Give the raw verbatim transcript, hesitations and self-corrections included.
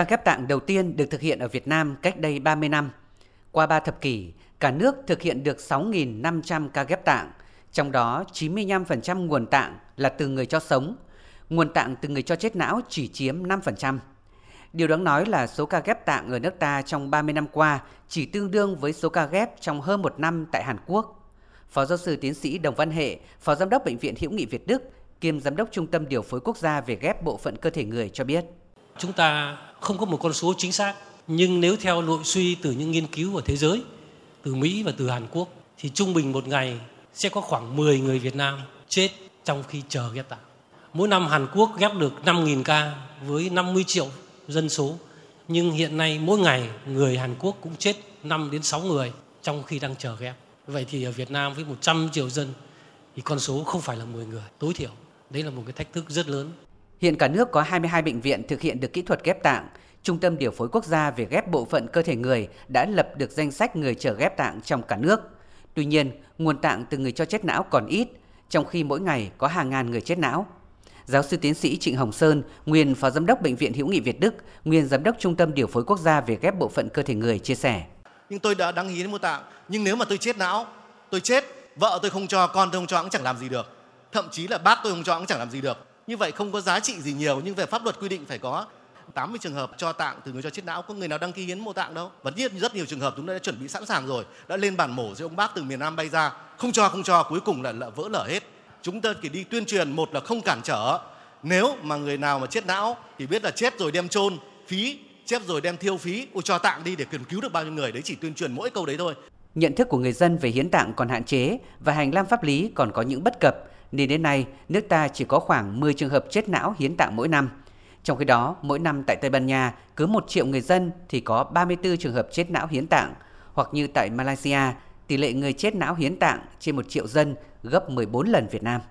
Ca ghép tạng đầu tiên được thực hiện ở Việt Nam cách đây ba mươi năm. Qua ba thập kỷ, cả nước thực hiện được sáu nghìn năm trăm ca ghép tạng, trong đó chín mươi lăm phần trăm nguồn tạng là từ người cho sống, nguồn tạng từ người cho chết não chỉ chiếm năm phần trăm. Điều đáng nói là số ca ghép tạng ở nước ta trong ba mươi năm qua chỉ tương đương với số ca ghép trong hơn một năm tại Hàn Quốc. Phó giáo sư tiến sĩ Đồng Văn Hệ, Phó Giám đốc Bệnh viện Hữu nghị Việt Đức, kiêm Giám đốc Trung tâm Điều phối Quốc gia về ghép bộ phận cơ thể người cho biết. Chúng ta không có một con số chính xác, nhưng nếu theo nội suy từ những nghiên cứu ở thế giới, từ Mỹ và từ Hàn Quốc, thì trung bình một ngày sẽ có khoảng mười người Việt Nam chết trong khi chờ ghép tạng. Mỗi năm Hàn Quốc ghép được năm nghìn ca với năm mươi triệu dân số, nhưng hiện nay mỗi ngày người Hàn Quốc cũng chết năm đến sáu người trong khi đang chờ ghép. Vậy thì ở Việt Nam với một trăm triệu dân thì con số không phải là mười người tối thiểu. Đấy là một cái thách thức rất lớn. Hiện cả nước có hai mươi hai bệnh viện thực hiện được kỹ thuật ghép tạng. Trung tâm Điều phối Quốc gia về ghép bộ phận cơ thể người đã lập được danh sách người chờ ghép tạng trong cả nước. Tuy nhiên, nguồn tạng từ người cho chết não còn ít, trong khi mỗi ngày có hàng ngàn người chết não. Giáo sư tiến sĩ Trịnh Hồng Sơn, nguyên Phó Giám đốc Bệnh viện Hữu nghị Việt Đức, nguyên Giám đốc Trung tâm Điều phối Quốc gia về ghép bộ phận cơ thể người chia sẻ. Nhưng tôi đã đăng ký mua tạng, nhưng nếu mà tôi chết não, tôi chết, vợ tôi không cho, con tôi không cho cũng chẳng làm gì được. Thậm chí là bác tôi không cho cũng chẳng làm gì được. Như vậy không có giá trị gì nhiều, nhưng về pháp luật quy định phải có. tám mươi trường hợp cho tạng từ người cho chết não, có người nào đăng ký hiến mô tạng đâu. Và rất nhiều trường hợp chúng ta đã chuẩn bị sẵn sàng rồi, đã lên bàn mổ rồi ông bác từ miền Nam bay ra, không cho không cho, cuối cùng là, là vỡ lở hết. Chúng ta chỉ đi tuyên truyền, một là không cản trở, nếu mà người nào mà chết não thì biết là chết rồi đem chôn phí, chết rồi đem thiêu phí, ôi cho tạng đi để cứu được bao nhiêu người, đấy chỉ tuyên truyền mỗi câu đấy thôi. Nhận thức của người dân về hiến tạng còn hạn chế và hành lang pháp lý còn có những bất cập, nên đến nay nước ta chỉ có khoảng mười trường hợp chết não hiến tạng mỗi năm. Trong khi đó, mỗi năm tại Tây Ban Nha, cứ một triệu người dân thì có ba mươi tư trường hợp chết não hiến tạng, hoặc như tại Malaysia, tỷ lệ người chết não hiến tạng trên một triệu dân gấp mười bốn lần Việt Nam.